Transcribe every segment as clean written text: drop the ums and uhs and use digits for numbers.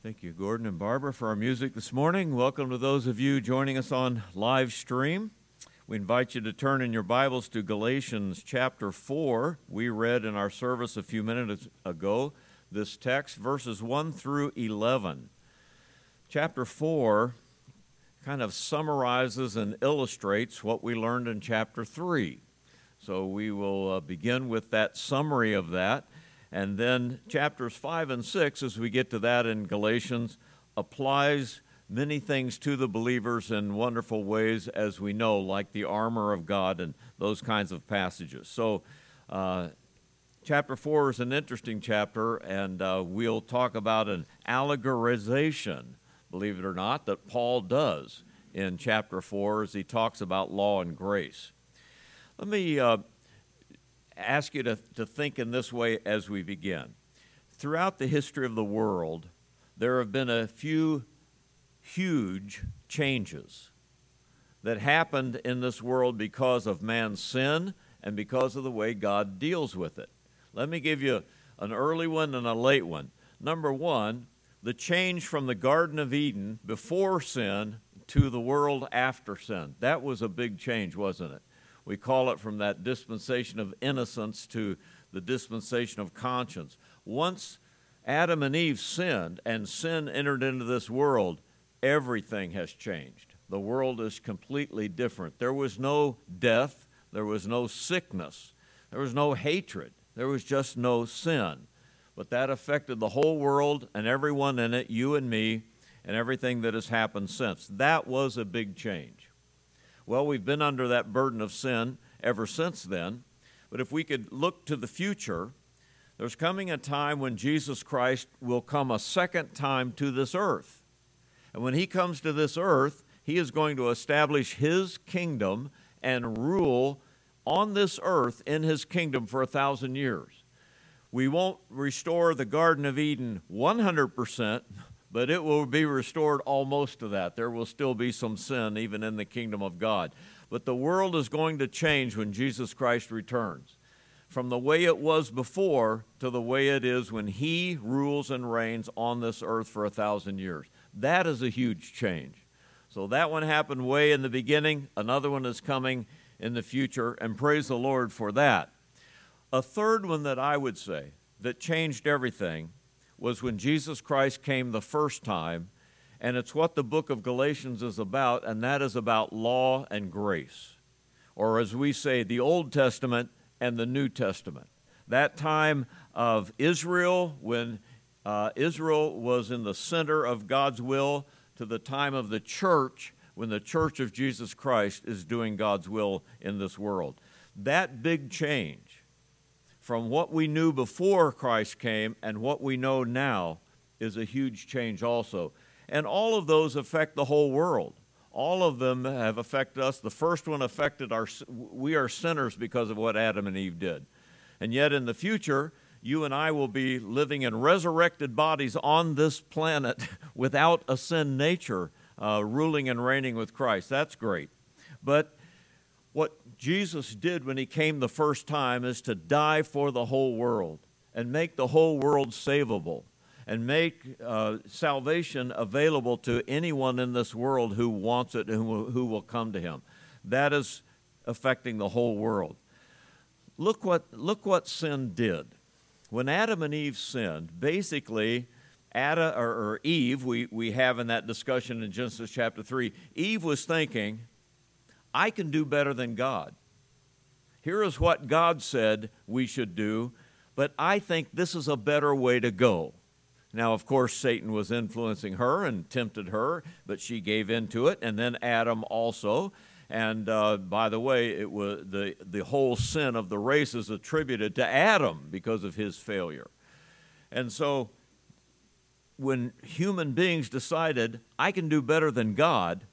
Thank you, Gordon and Barbara, for our music this morning. Welcome to those of you joining us on live stream. We invite you to turn in your Bibles to Galatians chapter 4. We read in our service a few minutes ago this text, verses 1 through 11. Chapter 4 kind of summarizes and illustrates what we learned in chapter 3. So we will begin with that summary of that. And then chapters 5 and 6, as we get to that in Galatians, applies many things to the believers in wonderful ways, as we know, like the armor of God and those kinds of passages. So chapter 4 is an interesting chapter, and we'll talk about an allegorization, believe it or not, that Paul does in chapter 4 as he talks about law and grace. Let me ask you to think in this way as we begin. Throughout the history of the world, there have been a few huge changes that happened in this world because of man's sin and because of the way God deals with it. Let me give you an early one and a late one. Number one, the change from the Garden of Eden before sin to the world after sin. That was a big change, wasn't it? We call it from that dispensation of innocence to the dispensation of conscience. Once Adam and Eve sinned and sin entered into this world, everything has changed. The world is completely different. There was no death. There was no sickness. There was no hatred. There was just no sin. But that affected the whole world and everyone in it, you and me, and everything that has happened since. That was a big change. Well, we've been under that burden of sin ever since then. But if we could look to the future, there's coming a time when Jesus Christ will come a second time to this earth. And when he comes to this earth, he is going to establish his kingdom and rule on this earth in his kingdom for 1,000 years. We won't restore the Garden of Eden 100%. But it will be restored almost to that. There will still be some sin even in the kingdom of God. But the world is going to change when Jesus Christ returns, from the way it was before to the way it is when he rules and reigns on this earth for 1,000 years. That is a huge change. So that one happened way in the beginning. Another one is coming in the future, and praise the Lord for that. A third one that I would say that changed everything was when Jesus Christ came the first time, and it's what the book of Galatians is about, and that is about law and grace, or as we say, the Old Testament and the New Testament. That time of Israel, when Israel was in the center of God's will, to the time of the church, when the church of Jesus Christ is doing God's will in this world. That big change from what we knew before Christ came and what we know now is a huge change also. And all of those affect the whole world. All of them have affected us. The first one affected we are sinners because of what Adam and Eve did. And yet in the future, you and I will be living in resurrected bodies on this planet without a sin nature, ruling and reigning with Christ. That's great. But what Jesus did when he came the first time is to die for the whole world and make the whole world savable and make salvation available to anyone in this world who wants it and who will come to him. That is affecting the whole world. Look what sin did. When Adam and Eve sinned, basically Adam or Eve, we have in that discussion in Genesis chapter 3, Eve was thinking, I can do better than God. Here is what God said we should do, but I think this is a better way to go. Now, of course, Satan was influencing her and tempted her, but she gave in to it, and then Adam also. And by the way, it was the whole sin of the race is attributed to Adam because of his failure. And so when human beings decided, I can do better than God,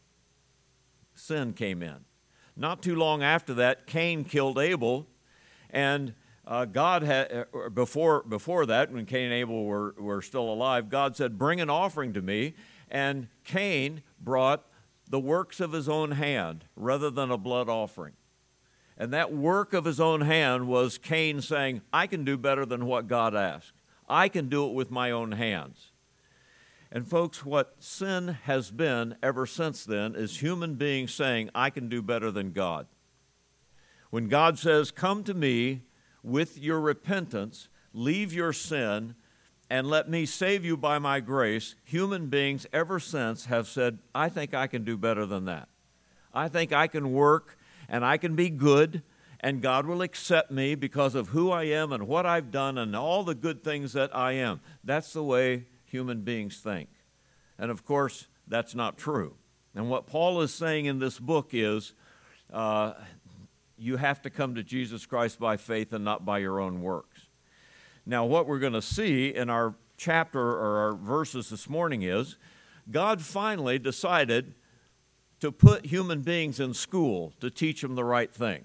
sin came in. Not too long after that, Cain killed Abel, and God had before that, when Cain and Abel were still alive, God said, "Bring an offering to me." And Cain brought the works of his own hand rather than a blood offering. And that work of his own hand was Cain saying, "I can do better than what God asked. I can do it with my own hands." And folks, what sin has been ever since then is human beings saying, I can do better than God. When God says, come to me with your repentance, leave your sin, and let me save you by my grace, human beings ever since have said, I think I can do better than that. I think I can work and I can be good and God will accept me because of who I am and what I've done and all the good things that I am. That's the way human beings think. And of course, that's not true. And what Paul is saying in this book is you have to come to Jesus Christ by faith and not by your own works. Now, what we're going to see in our chapter or our verses this morning is God finally decided to put human beings in school to teach them the right thing.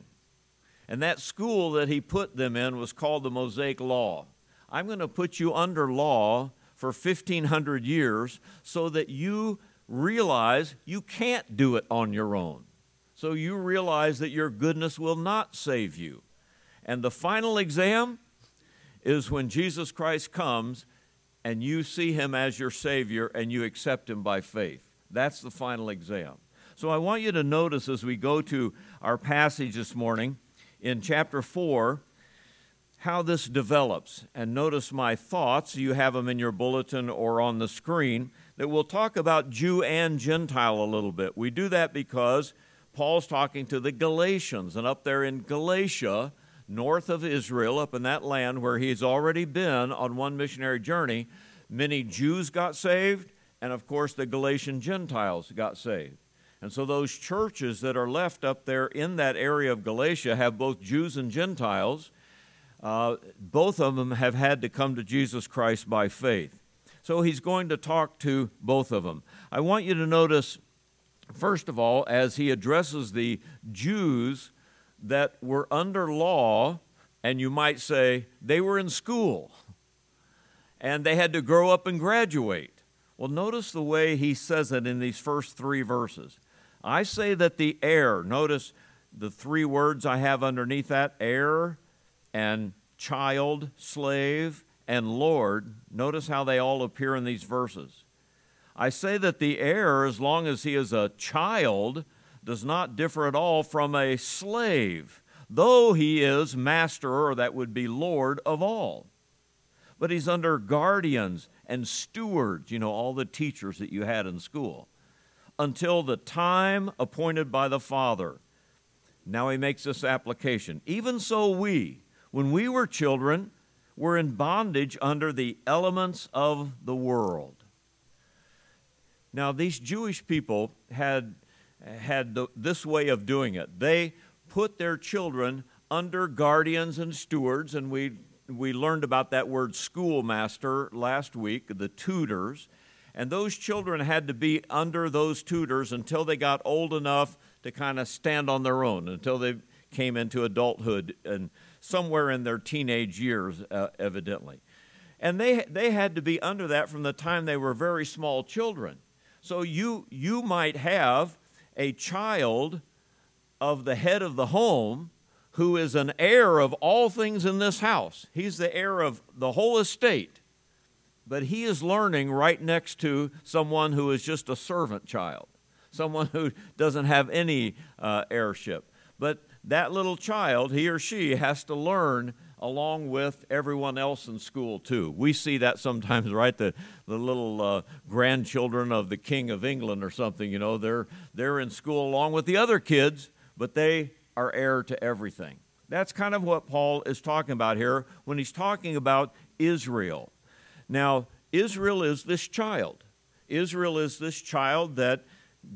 And that school that he put them in was called the Mosaic Law. I'm going to put you under law for 1,500 years so that you realize you can't do it on your own. So you realize that your goodness will not save you. And the final exam is when Jesus Christ comes and you see him as your Savior and you accept him by faith. That's the final exam. So I want you to notice as we go to our passage this morning in chapter 4, how this develops. And notice my thoughts, you have them in your bulletin or on the screen, that we'll talk about Jew and Gentile a little bit. We do that because Paul's talking to the Galatians, and up there in Galatia, north of Israel, up in that land where he's already been on one missionary journey, many Jews got saved, and of course the Galatian Gentiles got saved. And so those churches that are left up there in that area of Galatia have both Jews and Gentiles. Both of them have had to come to Jesus Christ by faith. So he's going to talk to both of them. I want you to notice, first of all, as he addresses the Jews that were under law, and you might say they were in school, and they had to grow up and graduate. Well, notice the way he says it in these first three verses. I say that the heir, notice the three words I have underneath that, heir and child, slave, and Lord. Notice how they all appear in these verses. I say that the heir, as long as he is a child, does not differ at all from a slave, though he is master, or that would be Lord, of all. But he's under guardians and stewards, you know, all the teachers that you had in school, until the time appointed by the Father. Now he makes this application. Even so we, when we were children, were in bondage under the elements of the world. Now these Jewish people had this way of doing it. They put their children under guardians and stewards, and we learned about that word schoolmaster last week, the tutors. And those children had to be under those tutors until they got old enough to kind of stand on their own, until they came into adulthood and somewhere in their teenage years, evidently. And they had to be under that from the time they were very small children. So you might have a child of the head of the home who is an heir of all things in this house. He's the heir of the whole estate, but he is learning right next to someone who is just a servant child, someone who doesn't have any heirship. But that little child, he or she, has to learn along with everyone else in school too. We see that sometimes, right? The little grandchildren of the King of England or something, you know, they're in school along with the other kids, but they are heir to everything. That's kind of what Paul is talking about here when he's talking about Israel. Now, Israel is this child. Israel is this child that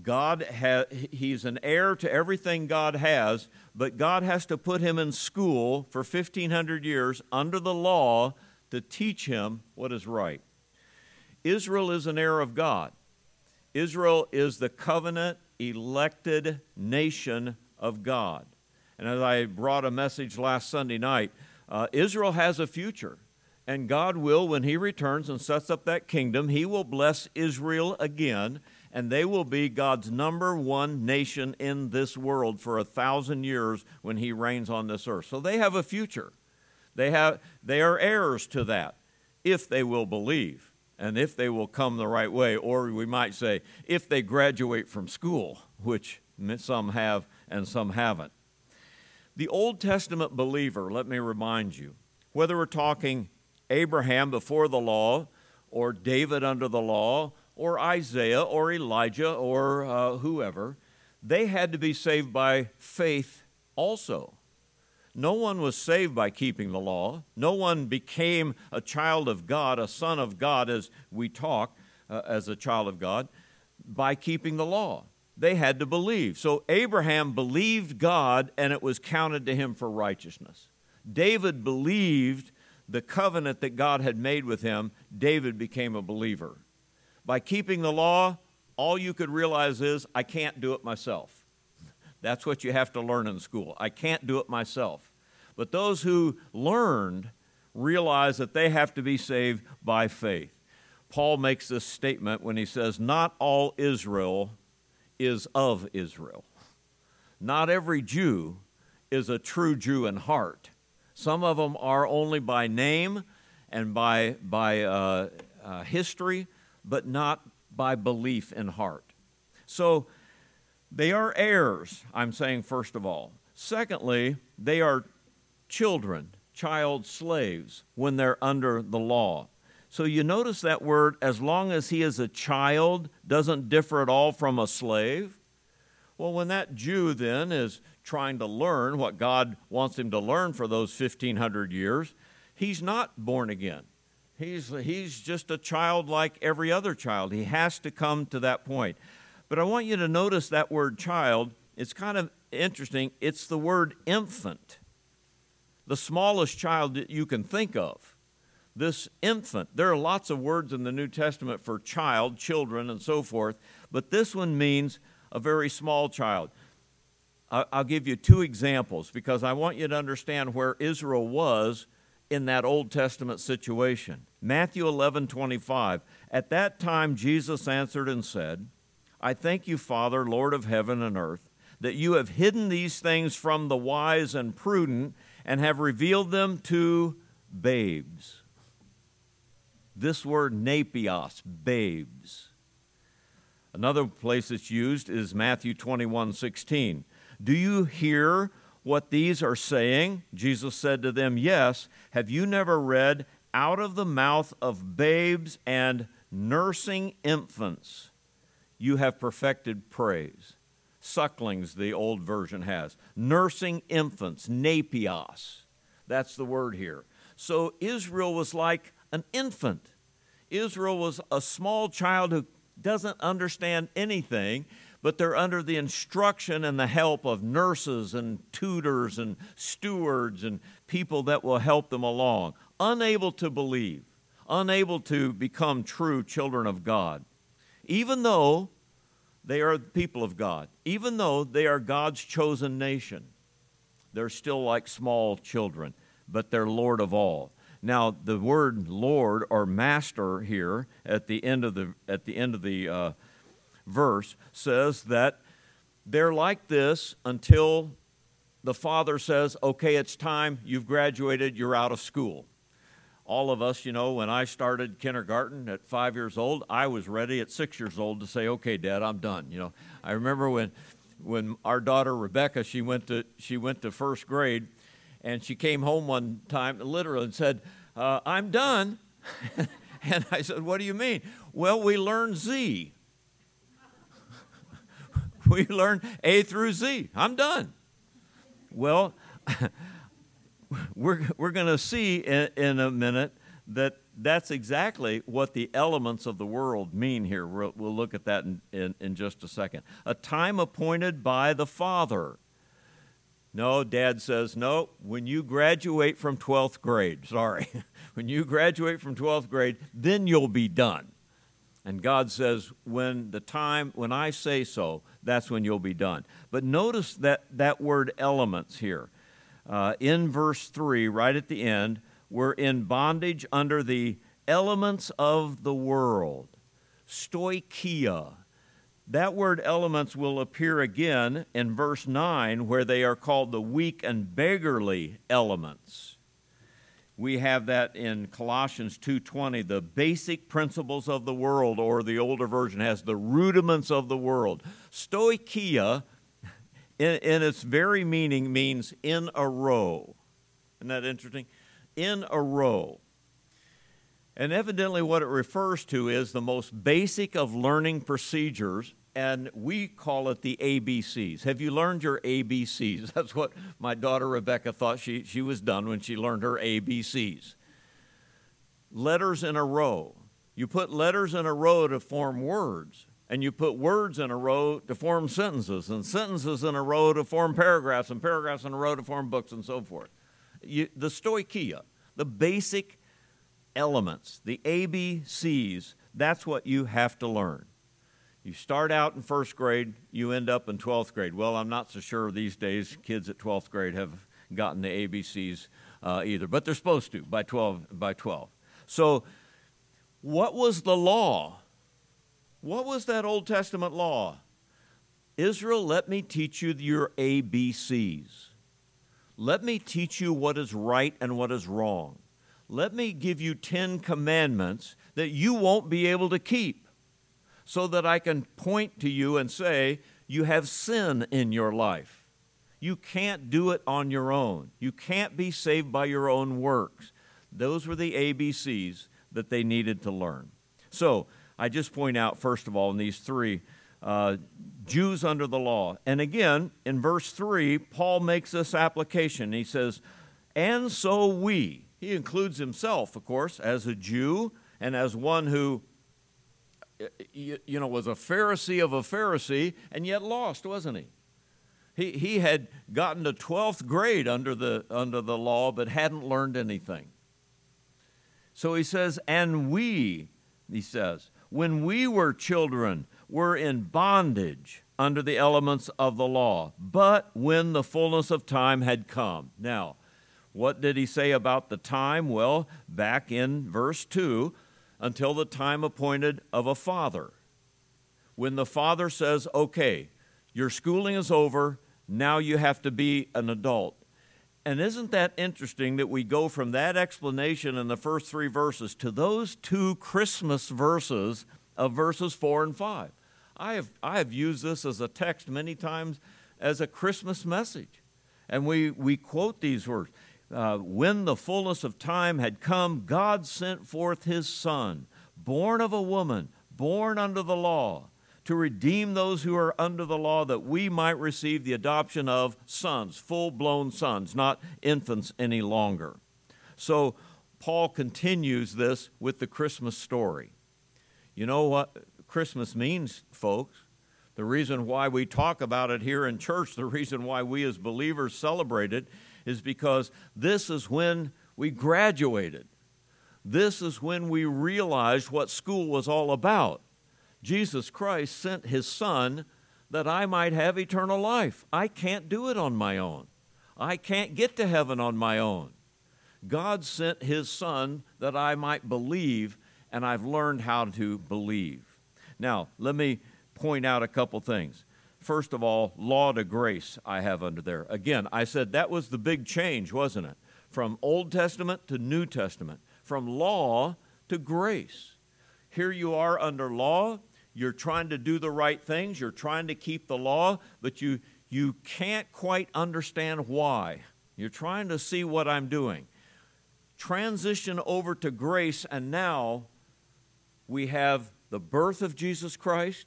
God he's an heir to everything God has, but God has to put him in school for 1,500 years under the law to teach him what is right. Israel is an heir of God. Israel is the covenant elected nation of God. And as I brought a message last Sunday night, Israel has a future. And God will, when he returns and sets up that kingdom, he will bless Israel again, and they will be God's number one nation in this world for 1,000 years when he reigns on this earth. So they have a future. They are heirs to that, if they will believe. and if they will come the right way, or we might say, if they graduate from school, which some have and some haven't. The Old Testament believer, let me remind you, whether we're talking Abraham before the law, or David under the law, or Isaiah, or Elijah, or whoever, they had to be saved by faith also. No one was saved by keeping the law. No one became a child of God, a son of God, as we talk, as a child of God, by keeping the law. They had to believe. So Abraham believed God, and it was counted to him for righteousness. David believed the covenant that God had made with him. David became a believer. By keeping the law, all you could realize is, I can't do it myself. That's what you have to learn in school. I can't do it myself. But those who learned realize that they have to be saved by faith. Paul makes this statement when he says, not all Israel is of Israel. Not every Jew is a true Jew in heart. Some of them are only by name and by history, but not by belief in heart. So, they are heirs, I'm saying, first of all. Secondly, they are children, child slaves, when they're under the law. So you notice that word, as long as he is a child, doesn't differ at all from a slave. Well, when that Jew then is trying to learn what God wants him to learn for those 1,500 years, he's not born again. He's just a child like every other child. He has to come to that point. But I want you to notice that word child. It's kind of interesting. It's the word infant, the smallest child that you can think of. This infant. There are lots of words in the New Testament for child, children, and so forth, but this one means a very small child. I'll give you two examples because I want you to understand where Israel was in that Old Testament situation. Matthew 11:25. At that time, Jesus answered and said, I thank you, Father, Lord of heaven and earth, that you have hidden these things from the wise and prudent and have revealed them to babes. This word, napios, babes. Another place it's used is Matthew 21:16. Do you hear what these are saying? Jesus said to them, yes. Have you never read, out of the mouth of babes and nursing infants, you have perfected praise. Sucklings, the old version has. Nursing infants, napios. That's the word here. So Israel was like an infant. Israel was a small child who doesn't understand anything, but they're under the instruction and the help of nurses and tutors and stewards and people that will help them along. Unable to believe, unable to become true children of God. Even though they are the people of God, even though they are God's chosen nation, they're still like small children, but they're Lord of all. Now, the word Lord or master here at the end of the verse says that they're like this until the Father says, okay, it's time, you've graduated, you're out of school. All of us, you know, when I started kindergarten at 5 years old, I was ready at 6 years old to say, okay, Dad, I'm done. You know, I remember when our daughter Rebecca, she went to first grade, and she came home one time literally and said, I'm done. And I said, what do you mean? Well, we learned Z. We learned A through Z. I'm done. Well, We're going to see in a minute that that's exactly what the elements of the world mean here. We'll look at that in just a second. A time appointed by the Father. No, Dad says, no, when you graduate from 12th grade, when you graduate from 12th grade, then you'll be done. And God says, when I say so, that's when you'll be done. But notice that word elements here. In verse 3, right at the end, we're in bondage under the elements of the world, stoicheia. That word elements will appear again in verse 9, where they are called the weak and beggarly elements. We have that in Colossians 2:20, the basic principles of the world, or the older version has the rudiments of the world. Stoicheia, in its very meaning, means in a row. Isn't that interesting? In a row. And evidently what it refers to is the most basic of learning procedures, and we call it the ABCs. Have you learned your ABCs? That's what my daughter Rebecca thought she was done when she learned her ABCs. Letters in a row. You put letters in a row to form words, and you put words in a row to form sentences, and sentences in a row to form paragraphs, and paragraphs in a row to form books, and so forth. The stoicheia, the basic elements, the ABCs, that's what you have to learn. You start out in first grade, you end up in 12th grade. Well, I'm not so sure these days kids at 12th grade have gotten the ABCs either, but they're supposed to by 12. So what was the law? What was that Old Testament law? Israel, let me teach you your ABCs. Let me teach you what is right and what is wrong. Let me give you 10 commandments that you won't be able to keep, so that I can point to you and say, you have sin in your life. You can't do it on your own. You can't be saved by your own works. Those were the ABCs that they needed to learn. So I just point out, first of all, in these three, Jews under the law. And again, in verse 3, Paul makes this application. He says, and so we, he includes himself, of course, as a Jew and as one who, was a Pharisee of a Pharisee and yet lost, wasn't he? He had gotten to 12th grade under the law but hadn't learned anything. So he says, and we, he says, when we were children, were in bondage under the elements of the law, but when the fullness of time had come. Now, what did he say about the time? Well, back in verse 2, until the time appointed of a father. When the father says, okay, your schooling is over, now you have to be an adult. And isn't that interesting that we go from that explanation in the first three verses to those two Christmas verses of verses 4 and 5. I have used this as a text many times as a Christmas message. And we quote these words. When the fullness of time had come, God sent forth his Son, born of a woman, born under the law, to redeem those who are under the law, that we might receive the adoption of sons, full-blown sons, not infants any longer. So Paul continues this with the Christmas story. You know what Christmas means, folks? The reason why we talk about it here in church, the reason why we as believers celebrate it, is because this is when we graduated. This is when we realized what school was all about. Jesus Christ sent his Son that I might have eternal life. I can't do it on my own. I can't get to heaven on my own. God sent his Son that I might believe, and I've learned how to believe. Now, let me point out a couple things. First of all, law to grace I have under there. Again, I said that was the big change, wasn't it? From Old Testament to New Testament, from law to grace. Here you are under law, you're trying to do the right things, you're trying to keep the law, but you can't quite understand why. You're trying to see what I'm doing. Transition over to grace, and now we have the birth of Jesus Christ.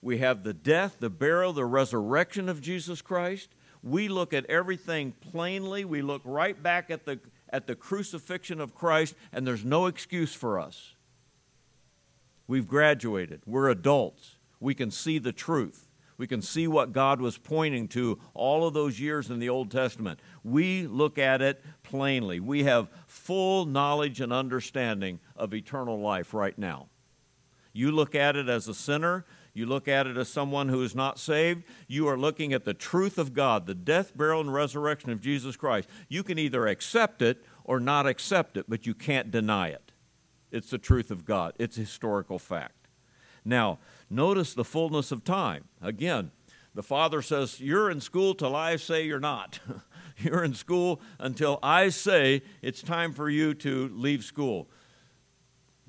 We have the death, the burial, the resurrection of Jesus Christ. We look at everything plainly. We look right back at the crucifixion of Christ, and there's no excuse for us. We've graduated. We're adults. We can see the truth. We can see what God was pointing to all of those years in the Old Testament. We look at it plainly. We have full knowledge and understanding of eternal life right now. You look at it as a sinner. You look at it as someone who is not saved. You are looking at the truth of God, the death, burial, and resurrection of Jesus Christ. You can either accept it or not accept it, but you can't deny it. It's the truth of God. It's a historical fact. Now, notice the fullness of time. Again, the father says, you're in school till I say you're not. You're in school until I say it's time for you to leave school.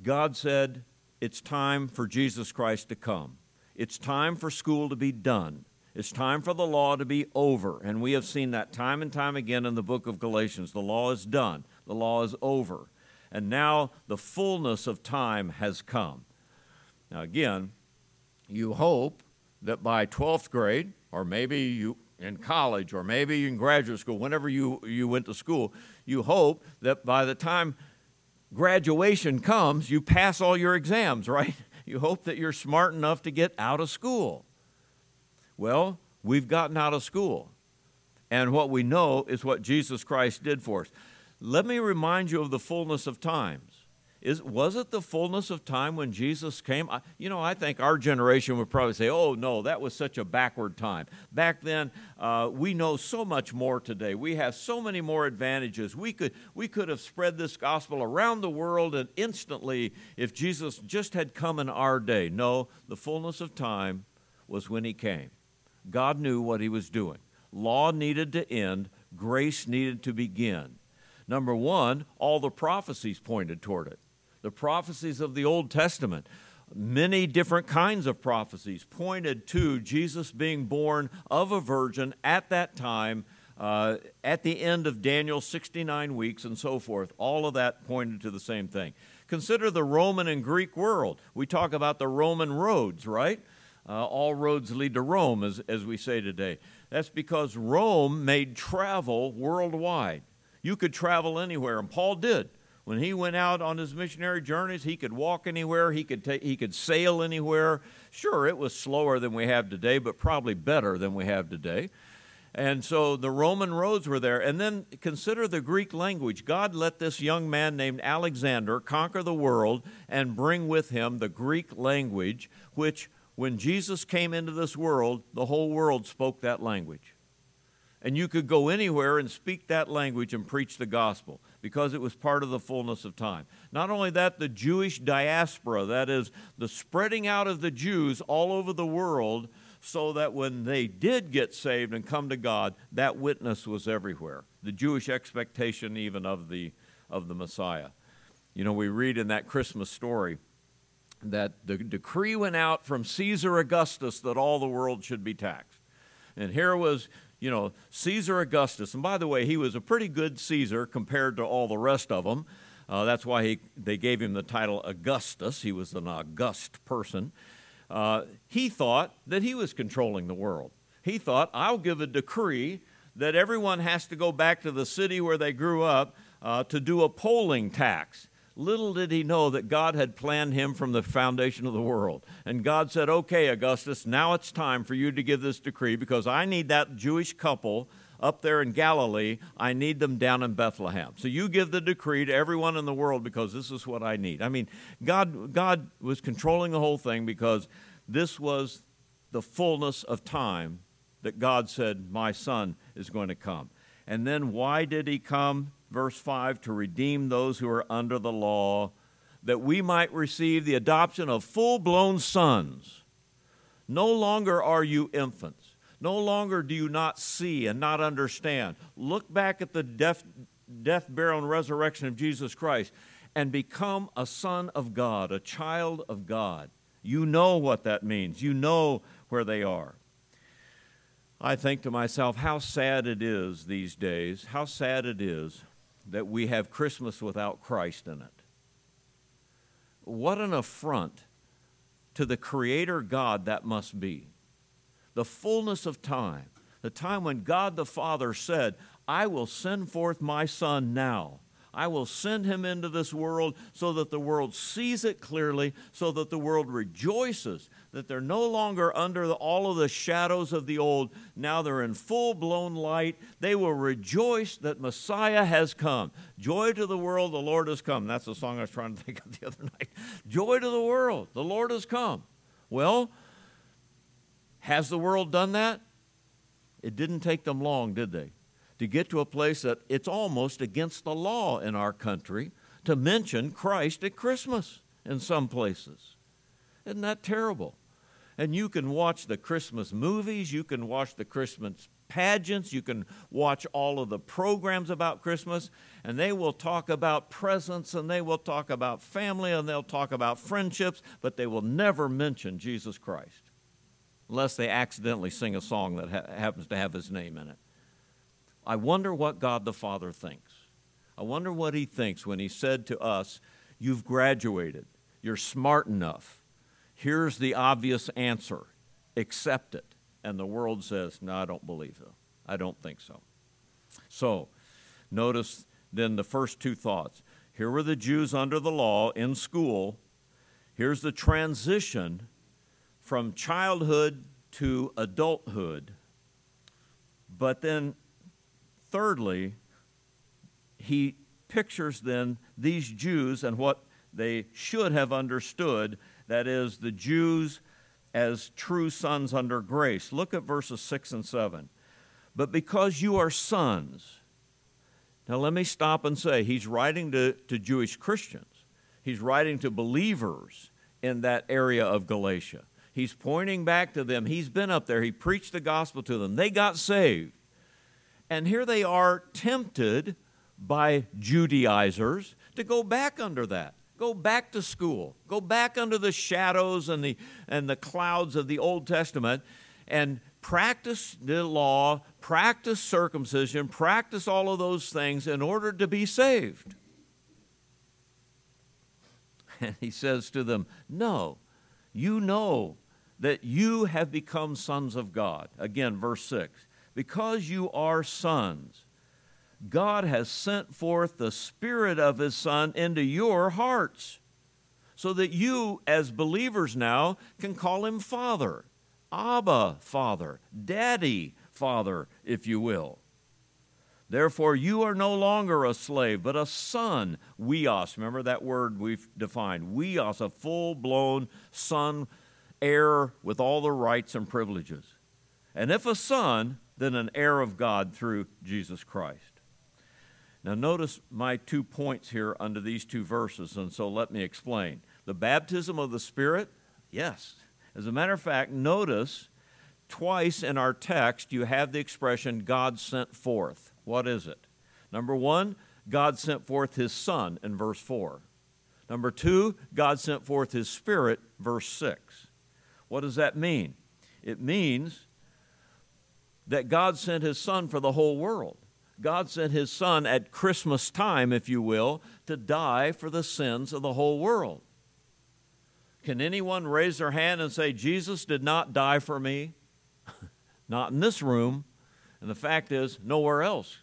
God said it's time for Jesus Christ to come. It's time for school to be done. It's time for the law to be over. And we have seen that time and time again in the book of Galatians. The law is done. The law is over. And now the fullness of time has come. Now again, you hope that by 12th grade, or maybe you in college, or maybe in graduate school, whenever you went to school, you hope that by the time graduation comes, you pass all your exams, right? You hope that you're smart enough to get out of school. Well, we've gotten out of school, and what we know is what Jesus Christ did for us. Let me remind you of the fullness of times. Was it the fullness of time when Jesus came? I think our generation would probably say, oh, no, that was such a backward time. Back then, we know so much more today. We have so many more advantages. We could have spread this gospel around the world and instantly if Jesus just had come in our day. No, the fullness of time was when he came. God knew what he was doing. Law needed to end. Grace needed to begin. Number one, all the prophecies pointed toward it. The prophecies of the Old Testament, many different kinds of prophecies pointed to Jesus being born of a virgin at that time, at the end of Daniel's 69 weeks and so forth. All of that pointed to the same thing. Consider the Roman and Greek world. We talk about the Roman roads, right? All roads lead to Rome, as we say today. That's because Rome made travel worldwide. You could travel anywhere, and Paul did. When he went out on his missionary journeys, he could walk anywhere, he could sail anywhere. Sure, it was slower than we have today, but probably better than we have today. And so the Roman roads were there. And then consider the Greek language. God let this young man named Alexander conquer the world and bring with him the Greek language, which when Jesus came into this world, the whole world spoke that language. And you could go anywhere and speak that language and preach the gospel because it was part of the fullness of time. Not only that, the Jewish diaspora, that is, the spreading out of the Jews all over the world so that when they did get saved and come to God, that witness was everywhere. The Jewish expectation even of the Messiah. You know, we read in that Christmas story that the decree went out from Caesar Augustus that all the world should be taxed. And here was Caesar Augustus, and by the way, he was a pretty good Caesar compared to all the rest of them. That's why they gave him the title Augustus. He was an august person. He thought that he was controlling the world. He thought, I'll give a decree that everyone has to go back to the city where they grew up to do a polling tax. Little did he know that God had planned him from the foundation of the world. And God said, okay, Augustus, now it's time for you to give this decree because I need that Jewish couple up there in Galilee. I need them down in Bethlehem. So you give the decree to everyone in the world because this is what I need. I mean, God was controlling the whole thing because this was the fullness of time that God said, my son is going to come. And then why did he come? Verse 5, to redeem those who are under the law, that we might receive the adoption of full-blown sons. No longer are you infants. No longer do you not see and not understand. Look back at the death, burial, and resurrection of Jesus Christ and become a son of God, a child of God. You know what that means. You know where they are. I think to myself, how sad it is these days, how sad it is that we have Christmas without Christ in it. What an affront to the Creator God that must be. The fullness of time, the time when God the Father said, I will send forth my Son now. I will send him into this world so that the world sees it clearly, so that the world rejoices, that they're no longer under all of the shadows of the old. Now they're in full-blown light. They will rejoice that Messiah has come. Joy to the world, the Lord has come. That's the song I was trying to think of the other night. Joy to the world, the Lord has come. Well, has the world done that? It didn't take them long, did they? To get to a place that it's almost against the law in our country to mention Christ at Christmas in some places. Isn't that terrible? And you can watch the Christmas movies, you can watch the Christmas pageants. You can watch all of the programs about Christmas, and they will talk about presents, and they will talk about family, and they'll talk about friendships, but they will never mention Jesus Christ unless they accidentally sing a song that happens to have his name in it. I wonder what God the Father thinks. I wonder what he thinks when he said to us, you've graduated, you're smart enough, here's the obvious answer, accept it. And the world says, no, I don't believe so. I don't think so. So notice then the first two thoughts. Here were the Jews under the law in school. Here's the transition from childhood to adulthood. But then thirdly, he pictures then these Jews and what they should have understood, that is, the Jews as true sons under grace. Look at verses 6 and 7. But because you are sons. Now let me stop and say, he's writing to Jewish Christians. He's writing to believers in that area of Galatia. He's pointing back to them. He's been up there. He preached the gospel to them. They got saved. And here they are tempted by Judaizers to go back under that. Go back to school. Go back under the shadows and the clouds of the Old Testament and practice the law, practice circumcision, practice all of those things in order to be saved. And he says to them, no, you know that you have become sons of God. Again, verse 6, because you are sons, God has sent forth the Spirit of his Son into your hearts so that you, as believers now, can call him Father, Abba, Father, Daddy, Father, if you will. Therefore, you are no longer a slave, but a son, weos. Remember that word we've defined, weos, a full-blown son, heir with all the rights and privileges. And if a son, then an heir of God through Jesus Christ. Now notice my 2 points here under these 2 verses, and so let me explain. The baptism of the Spirit, yes. As a matter of fact, notice twice in our text you have the expression God sent forth. What is it? Number 1, God sent forth his Son in verse 4. Number 2, God sent forth his Spirit, verse 6. What does that mean? It means that God sent his Son for the whole world. God sent his Son at Christmas time, if you will, to die for the sins of the whole world. Can anyone raise their hand and say, Jesus did not die for me? Not in this room. And the fact is, nowhere else,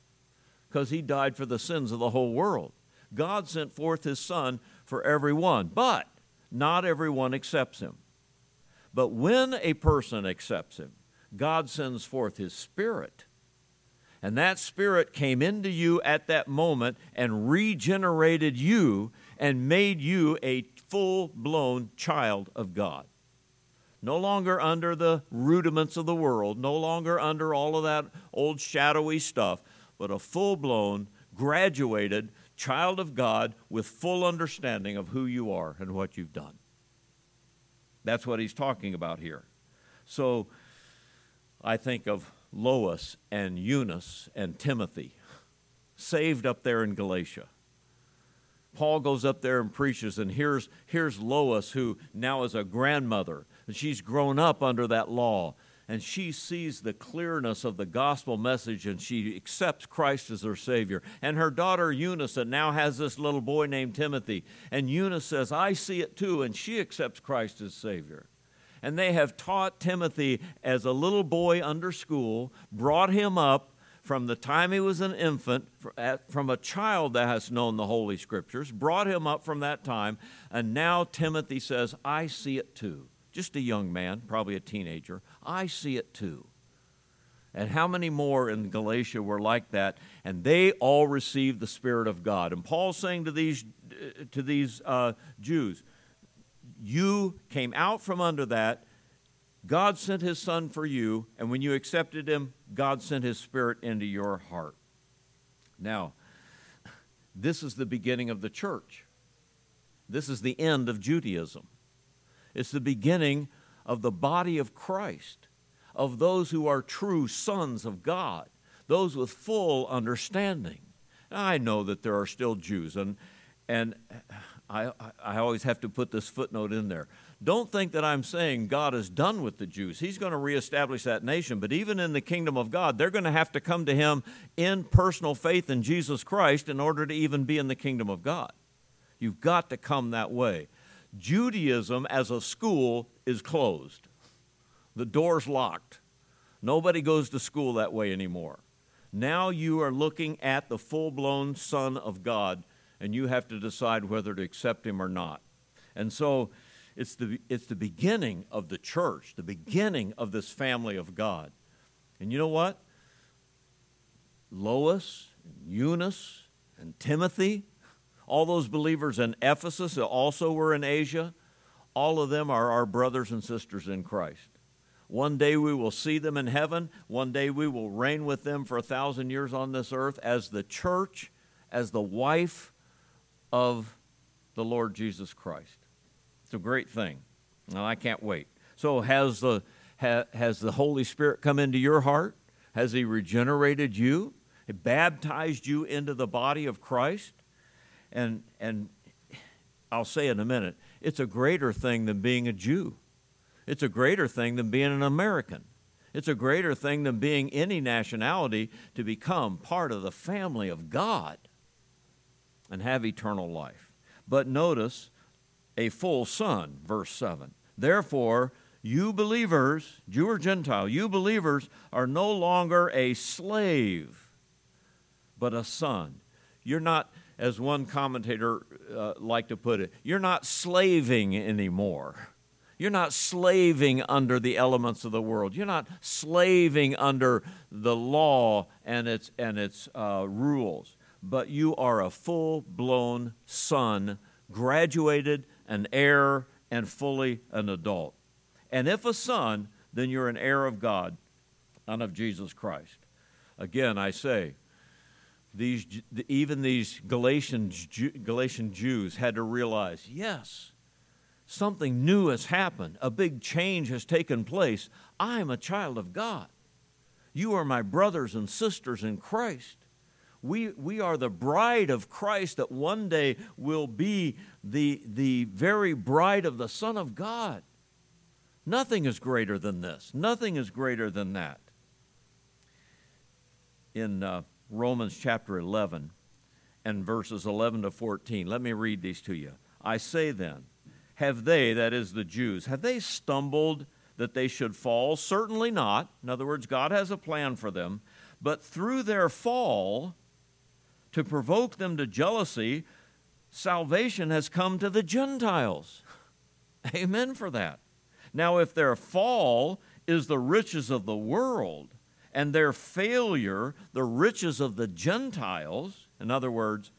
because he died for the sins of the whole world. God sent forth his Son for everyone, but not everyone accepts him. But when a person accepts him, God sends forth his Spirit. And that Spirit came into you at that moment and regenerated you and made you a full-blown child of God. No longer under the rudiments of the world, no longer under all of that old shadowy stuff, but a full-blown, graduated child of God with full understanding of who you are and what you've done. That's what he's talking about here. So I think of Lois and Eunice and Timothy, saved up there in Galatia. Paul goes up there and preaches, and here's Lois, who now is a grandmother, and she's grown up under that law, and she sees the clearness of the gospel message, and she accepts Christ as her Savior. And her daughter Eunice, that now has this little boy named Timothy, and Eunice says, I see it too, and she accepts Christ as Savior. And they have taught Timothy as a little boy under school, brought him up from the time he was an infant, from a child that has known the Holy Scriptures, brought him up from that time, and now Timothy says, I see it too. Just a young man, probably a teenager. I see it too. And how many more in Galatia were like that? And they all received the Spirit of God. And Paul's saying to these Jews, you came out from under that. God sent his Son for you, and when you accepted him, God sent his Spirit into your heart. Now, this is the beginning of the church. This is the end of Judaism. It's the beginning of the body of Christ, of those who are true sons of God, those with full understanding. Now, I know that there are still Jews, and I always have to put this footnote in there. Don't think that I'm saying God is done with the Jews. He's going to reestablish that nation, but even in the kingdom of God, they're going to have to come to him in personal faith in Jesus Christ in order to even be in the kingdom of God. You've got to come that way. Judaism as a school is closed. The door's locked. Nobody goes to school that way anymore. Now you are looking at the full-blown Son of God, and you have to decide whether to accept him or not. And so it's the beginning of the church, the beginning of this family of God. And you know what? Lois, and Eunice, and Timothy, all those believers in Ephesus that also were in Asia, all of them are our brothers and sisters in Christ. One day we will see them in heaven. One day we will reign with them for 1,000 years on this earth as the church, as the wife of the Lord Jesus Christ. It's a great thing. Now, I can't wait. So has the Holy Spirit come into your heart? Has he regenerated you? He baptized you into the body of Christ? And I'll say in a minute, it's a greater thing than being a Jew. It's a greater thing than being an American. It's a greater thing than being any nationality to become part of the family of God and have eternal life. But notice a full son, verse 7. Therefore, you believers, Jew or Gentile, you believers are no longer a slave, but a son. You're not, as one commentator liked to put it, you're not slaving anymore. You're not slaving under the elements of the world. You're not slaving under the law and its rules. But you are a full-blown son, graduated, an heir, and fully an adult. And if a son, then you're an heir of God and of Jesus Christ. Again, I say, even these Galatian Jews had to realize, yes, something new has happened. A big change has taken place. I am a child of God. You are my brothers and sisters in Christ. We are the bride of Christ that one day will be the very bride of the Son of God. Nothing is greater than this. Nothing is greater than that. In Romans chapter 11 and verses 11 to 14, let me read these to you. I say then, have they, that is the Jews, have they stumbled that they should fall? Certainly not. In other words, God has a plan for them. But through their fall, to provoke them to jealousy, salvation has come to the Gentiles. Amen for that. Now, if their fall is the riches of the world, and their failure the riches of the Gentiles, in other words,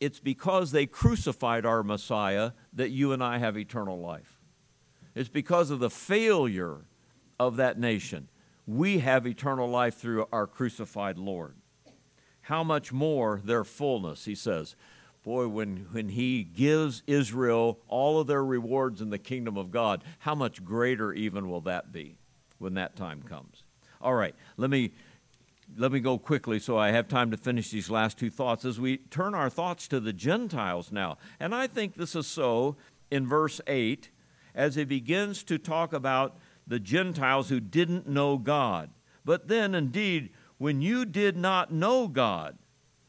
it's because they crucified our Messiah that you and I have eternal life. It's because of the failure of that nation. We have eternal life through our crucified Lord. How much more their fullness, he says. Boy, when he gives Israel all of their rewards in the kingdom of God, how much greater even will that be when that time comes? All right, let me go quickly so I have time to finish these last two thoughts as we turn our thoughts to the Gentiles now. And I think this is so in verse 8 as he begins to talk about the Gentiles who didn't know God. But then, indeed, when you did not know God,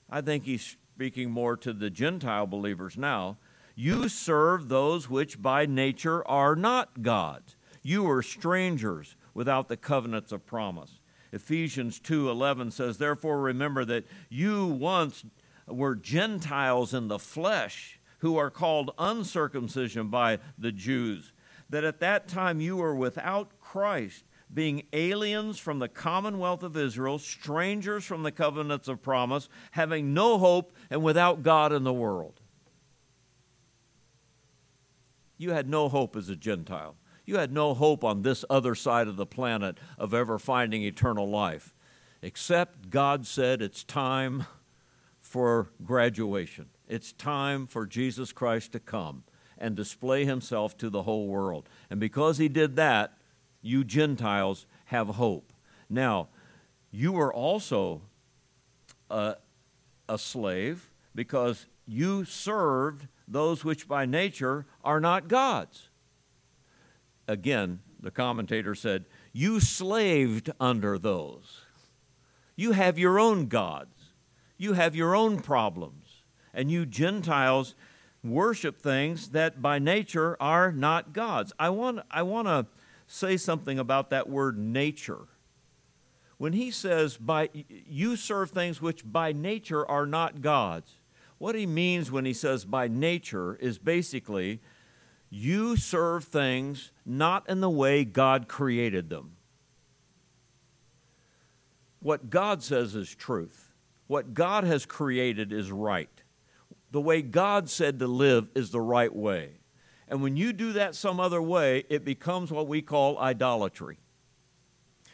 I think he's speaking more to the Gentile believers now, you serve those which by nature are not God's. You were strangers without the covenants of promise. Ephesians 2:11 says, therefore remember that you once were Gentiles in the flesh, who are called uncircumcision by the Jews, that at that time you were without Christ, being aliens from the commonwealth of Israel, strangers from the covenants of promise, having no hope and without God in the world. You had no hope as a Gentile. You had no hope on this other side of the planet of ever finding eternal life, except God said it's time for graduation. It's time for Jesus Christ to come and display himself to the whole world. And because he did that, you Gentiles have hope. Now, you were also a slave because you served those which by nature are not God's. Again, the commentator said, you slaved under those. You have your own gods. You have your own problems. And you Gentiles worship things that by nature are not God's. I want to say something about that word nature. When he says, "By you serve things which by nature are not God's," what he means when he says by nature is basically you serve things not in the way God created them. What God says is truth. What God has created is right. The way God said to live is the right way. And when you do that some other way, it becomes what we call idolatry.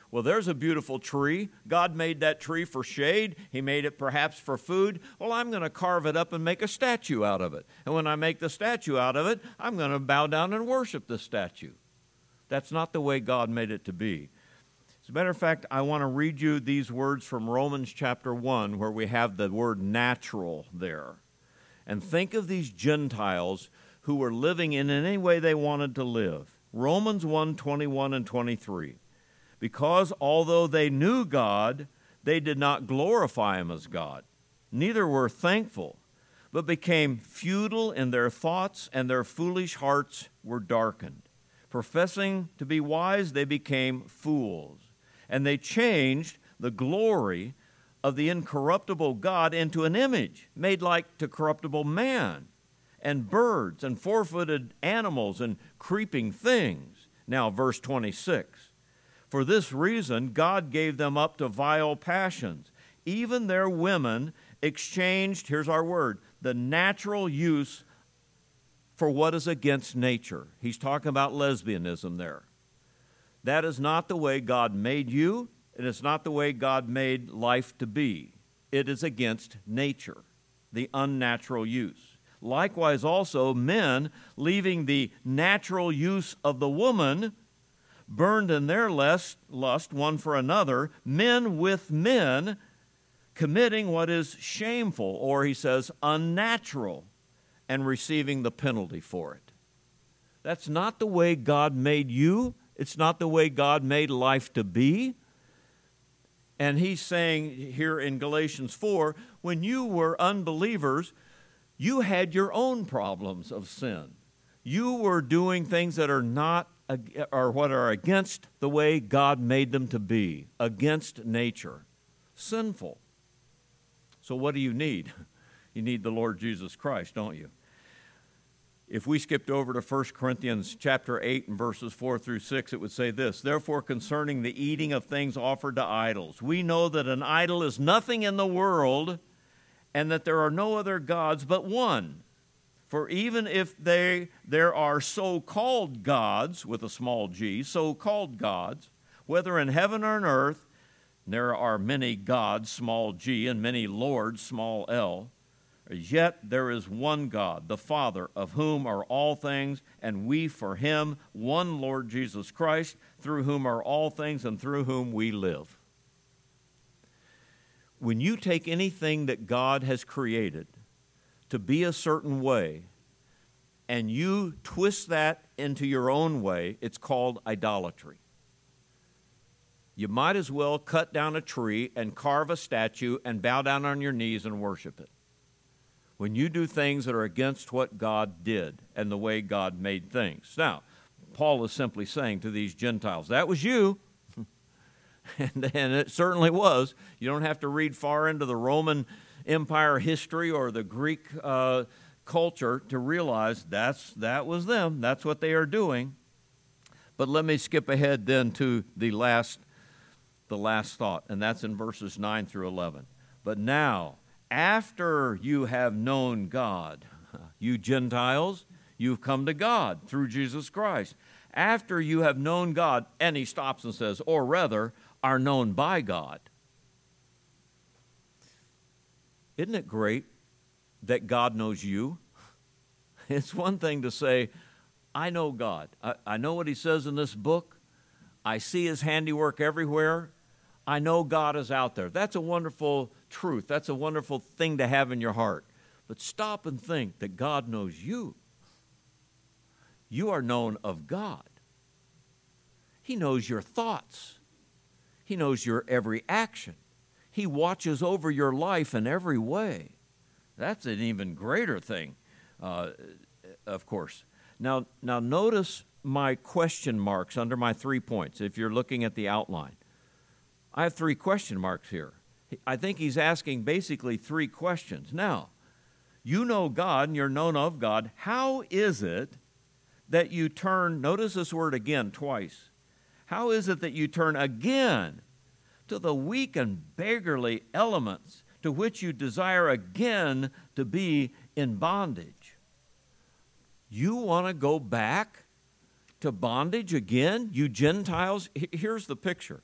Well, there's a beautiful tree. God made that tree for shade. He made it perhaps for food. Well, I'm going to carve it up and make a statue out of it. And when I make the statue out of it, I'm going to bow down and worship the statue. That's not the way God made it to be. As a matter of fact, I want to read you these words from Romans chapter 1, where we have the word natural there. And think of these Gentiles who were living in any way they wanted to live. Romans 1, 21 and 23. Because although they knew God, they did not glorify him as God. Neither were thankful, but became futile in their thoughts, and their foolish hearts were darkened. Professing to be wise, they became fools. And they changed the glory of the incorruptible God into an image made like to corruptible man, and birds, and four-footed animals, and creeping things. Now, verse 26. For this reason, God gave them up to vile passions. Even their women exchanged, here's our word, the natural use for what is against nature. He's talking about lesbianism there. That is not the way God made you. And it's not the way God made life to be. It is against nature, the unnatural use. Likewise also, men, leaving the natural use of the woman, burned in their lust one for another, men with men, committing what is shameful, or he says unnatural, and receiving the penalty for it. That's not the way God made you. It's not the way God made life to be. And he's saying here in Galatians 4, when you were unbelievers, you had your own problems of sin. You were doing things that are not, or what are against the way God made them to be, against nature, sinful. So what do you need? You need the Lord Jesus Christ, don't you? If we skipped over to 1 Corinthians chapter 8 and verses 4 through 6, it would say this, therefore, concerning the eating of things offered to idols, we know that an idol is nothing in the world and that there are no other gods but one. For even if there are so-called gods, with a small g, so-called gods, whether in heaven or on earth, there are many gods, small g, and many lords, small l, yet there is one God, the Father, of whom are all things, and we for him, one Lord Jesus Christ, through whom are all things and through whom we live. When you take anything that God has created to be a certain way, and you twist that into your own way, it's called idolatry. You might as well cut down a tree and carve a statue and bow down on your knees and worship it. When you do things that are against what God did and the way God made things. Now, Paul is simply saying to these Gentiles, that was you, and it certainly was. You don't have to read far into the Roman Empire history or the Greek culture to realize that was them. That's what they are doing. But let me skip ahead then to the last thought, and that's in verses 9 through 11. But now, after you have known God, you Gentiles, you've come to God through Jesus Christ. After you have known God, and he stops and says, or rather, are known by God. Isn't it great that God knows you? It's one thing to say, I know God. I know what he says in this book. I see his handiwork everywhere. I know God is out there. That's a wonderful truth. That's a wonderful thing to have in your heart. But stop and think that God knows you. You are known of God. He knows your thoughts. He knows your every action. He watches over your life in every way. That's an even greater thing, of course. Now notice my question marks under my 3 points, if you're looking at the outline. I have 3 question marks here. I think he's asking basically 3 questions. Now, you know God and you're known of God. How is it that you turn, notice this word again twice, how is it that you turn again to the weak and beggarly elements to which you desire again to be in bondage? You want to go back to bondage again? You Gentiles, here's the picture.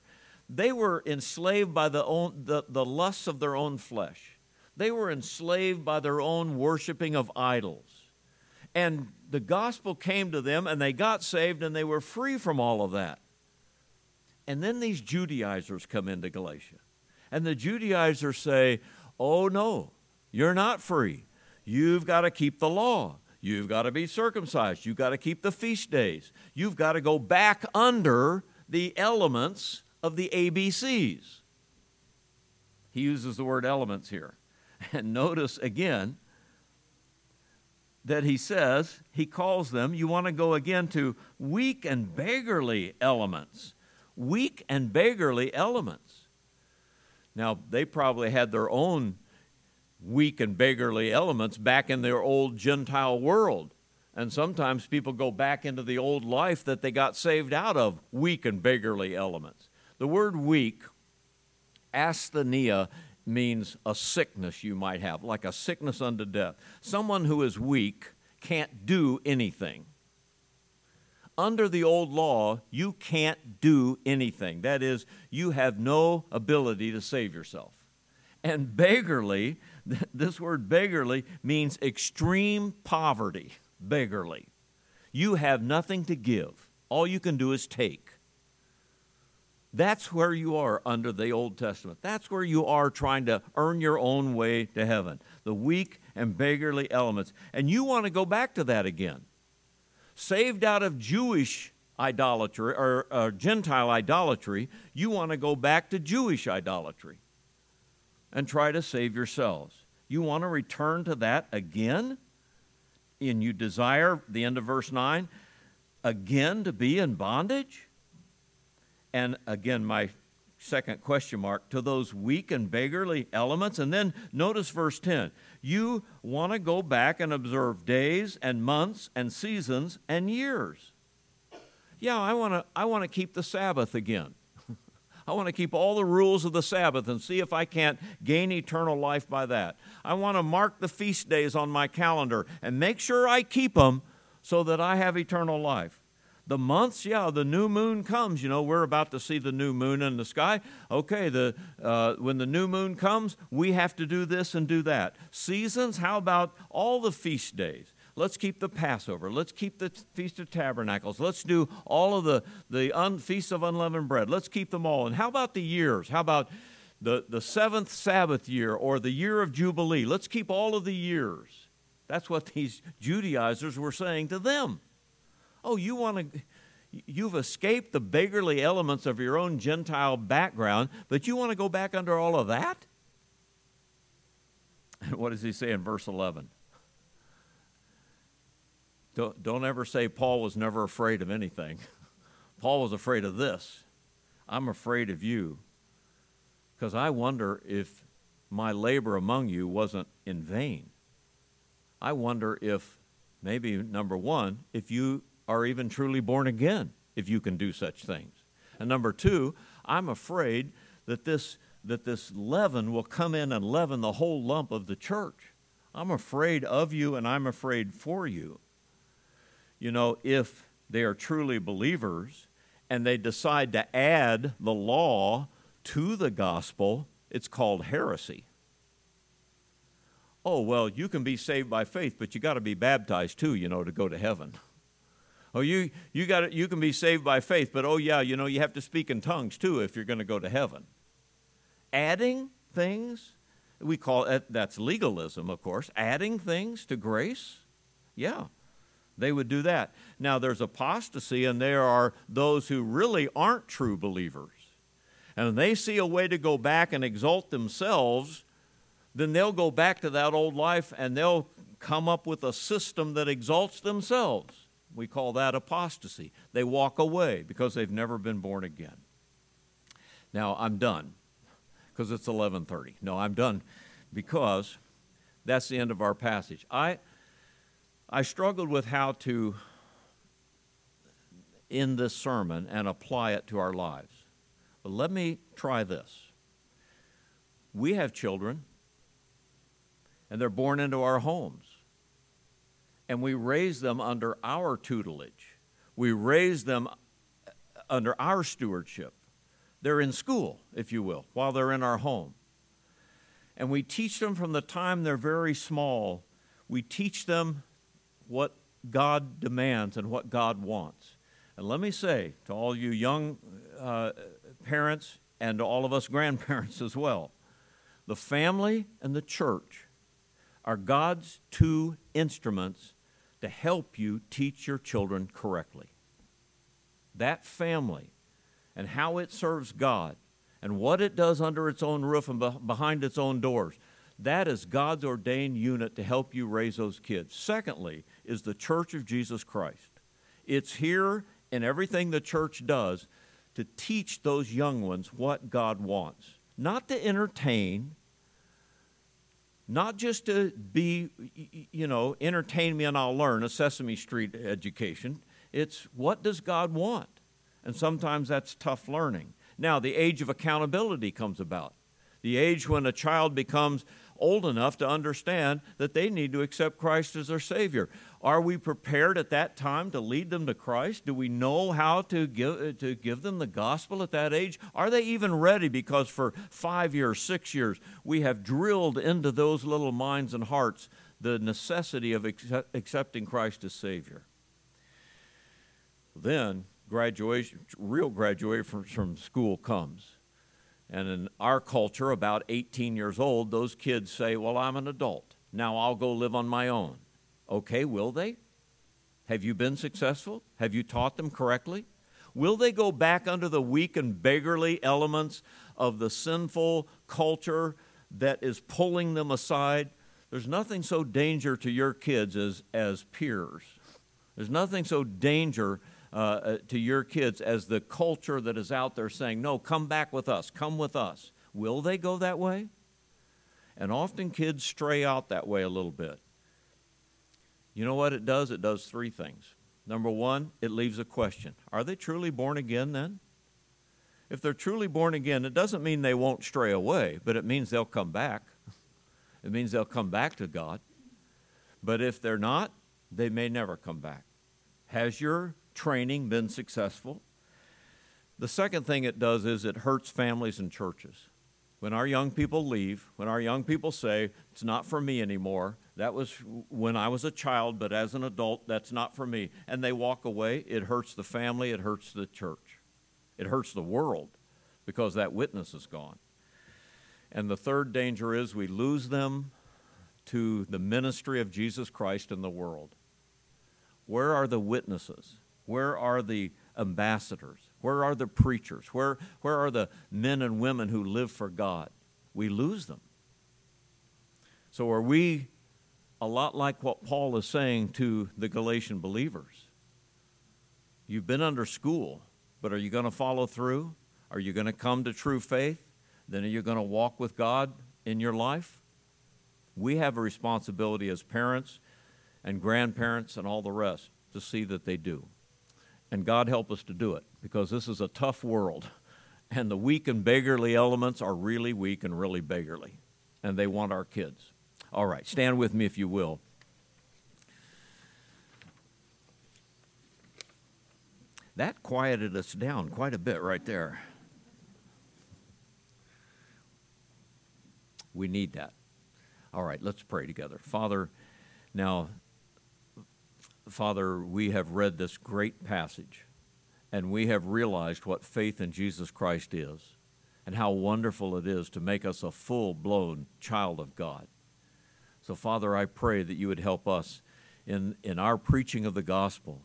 They were enslaved by the lusts of their own flesh. They were enslaved by their own worshiping of idols. And the gospel came to them, and they got saved, and they were free from all of that. And then these Judaizers come into Galatia. And the Judaizers say, oh, no, you're not free. You've got to keep the law. You've got to be circumcised. You've got to keep the feast days. You've got to go back under the elements of the ABCs. He uses the word elements here. And notice again that he says, he calls them, you want to go again to weak and beggarly elements. Weak and beggarly elements. Now, they probably had their own weak and beggarly elements back in their old Gentile world. And sometimes people go back into the old life that they got saved out of, weak and beggarly elements. The word weak, asthenia, means a sickness you might have, like a sickness unto death. Someone who is weak can't do anything. Under the old law, you can't do anything. That is, you have no ability to save yourself. And beggarly, this word beggarly means extreme poverty, beggarly. You have nothing to give. All you can do is take. That's where you are under the Old Testament. That's where you are trying to earn your own way to heaven, the weak and beggarly elements. And you want to go back to that again. Saved out of Jewish idolatry or Gentile idolatry, you want to go back to Jewish idolatry and try to save yourselves. You want to return to that again? And you desire, the end of verse 9, again to be in bondage? And again, my second question mark, to those weak and beggarly elements. And then notice verse 10. You want to go back and observe days and months and seasons and years. Yeah, I want to keep the Sabbath again. I want to keep all the rules of the Sabbath and see if I can't gain eternal life by that. I want to mark the feast days on my calendar and make sure I keep them so that I have eternal life. The months, yeah, the new moon comes. You know, we're about to see the new moon in the sky. Okay, when the new moon comes, we have to do this and do that. Seasons, how about all the feast days? Let's keep the Passover. Let's keep the Feast of Tabernacles. Let's do all of the Feast of Unleavened Bread. Let's keep them all. And how about the years? How about the seventh Sabbath year or the year of Jubilee? Let's keep all of the years. That's what these Judaizers were saying to them. Oh, you've escaped the beggarly elements of your own Gentile background, but you want to go back under all of that? And what does he say in verse 11? Don't ever say Paul was never afraid of anything. Paul was afraid of this. I'm afraid of you, because I wonder if my labor among you wasn't in vain. I wonder if, maybe number one, if you are even truly born again, if you can do such things. And number two, I'm afraid that this leaven will come in and leaven the whole lump of the church. I'm afraid of you, and I'm afraid for you. You know, if they are truly believers and they decide to add the law to the gospel, it's called heresy. Oh, well, you can be saved by faith, but you got to be baptized too, you know, to go to heaven. Oh, you can be saved by faith, but oh yeah, you know, you have to speak in tongues too if you're going to go to heaven. Adding things, we call it, that's legalism, of course. Adding things to grace, yeah, they would do that. Now, there's apostasy, and there are those who really aren't true believers. And they see a way to go back and exalt themselves, then they'll go back to that old life, and they'll come up with a system that exalts themselves. We call that apostasy. They walk away because they've never been born again. Now, I'm done because it's 11:30. No, I'm done because that's the end of our passage. I struggled with how to end this sermon and apply it to our lives. But let me try this. We have children, and they're born into our homes. And we raise them under our tutelage. We raise them under our stewardship. They're in school, if you will, while they're in our home. And we teach them from the time they're very small. We teach them what God demands and what God wants. And let me say to all you young parents and to all of us grandparents as well, the family and the church are God's two instruments to help you teach your children correctly. That family and how it serves God and what it does under its own roof and behind its own doors, that is God's ordained unit to help you raise those kids. Secondly is the Church of Jesus Christ. It's here in everything the church does to teach those young ones what God wants, not to entertain, not just to be, you know, entertain me and I'll learn, a Sesame Street education. It's what does God want? And sometimes that's tough learning. Now, the age of accountability comes about, the age when a child becomes old enough to understand that they need to accept Christ as their Savior. Are we prepared at that time to lead them to Christ? Do we know how to give them the gospel at that age? Are they even ready? Because for 5 years, 6 years, we have drilled into those little minds and hearts the necessity of accepting Christ as Savior. Then graduation, real graduation from school comes. And in our culture, about 18 years old, those kids say, well, I'm an adult. Now I'll go live on my own. Okay, will they? Have you been successful? Have you taught them correctly? Will they go back under the weak and beggarly elements of the sinful culture that is pulling them aside? There's nothing so danger to your kids as peers. There's nothing so danger to your kids as the culture that is out there saying, no, come back with us, come with us. Will they go that way? And often kids stray out that way a little bit. You know what it does? It does three things. Number one, it leaves a question. Are they truly born again then? If they're truly born again, it doesn't mean they won't stray away, but it means they'll come back. It means they'll come back to God. But if they're not, they may never come back. Has your training been successful? The second thing it does is it hurts families and churches. When our young people leave, when our young people say, it's not for me anymore, that was when I was a child, but as an adult, that's not for me, and they walk away, it hurts the family, it hurts the church. It hurts the world because that witness is gone. And the third danger is we lose them to the ministry of Jesus Christ in the world. Where are the witnesses? Where are the ambassadors? Where are the preachers? Where are the men and women who live for God? We lose them. So are we a lot like what Paul is saying to the Galatian believers? You've been under school, but are you going to follow through? Are you going to come to true faith? Then are you going to walk with God in your life? We have a responsibility as parents and grandparents and all the rest to see that they do. And God help us to do it, because this is a tough world, and the weak and beggarly elements are really weak and really beggarly, and they want our kids. All right, stand with me if you will. That quieted us down quite a bit right there. We need that. All right, let's pray together. Father, now Father, we have read this great passage, and we have realized what faith in Jesus Christ is and how wonderful it is to make us a full-blown child of God. So, Father, I pray that you would help us in our preaching of the gospel,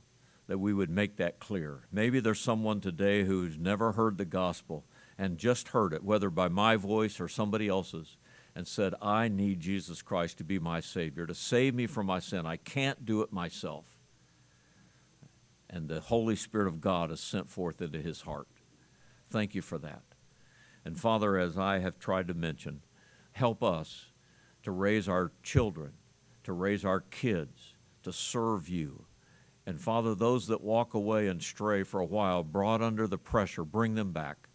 that we would make that clear. Maybe there's someone today who's never heard the gospel and just heard it, whether by my voice or somebody else's, and said, I need Jesus Christ to be my Savior, to save me from my sin. I can't do it myself. And the Holy Spirit of God is sent forth into his heart. Thank you for that. And Father, as I have tried to mention, help us to raise our children, to raise our kids, to serve you. And Father, those that walk away and stray for a while, brought under the pressure, bring them back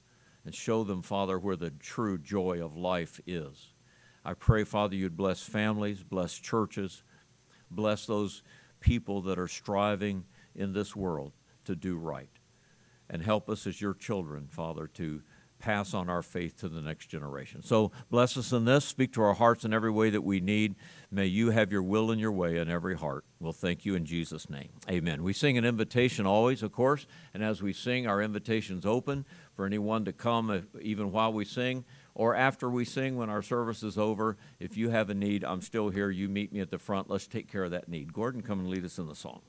and show them, Father, where the true joy of life is. I pray, Father, you'd bless families, bless churches, bless those people that are striving in this world to do right. And help us as your children, Father, to pass on our faith to the next generation. So bless us in this. Speak to our hearts in every way that we need. May you have your will and your way in every heart. We'll thank you in Jesus' name. Amen. We sing an invitation always, of course, and as we sing, our invitation's open for anyone to come, even while we sing or after we sing when our service is over. If you have a need, I'm still here. You meet me at the front. Let's take care of that need. Gordon, come and lead us in the song.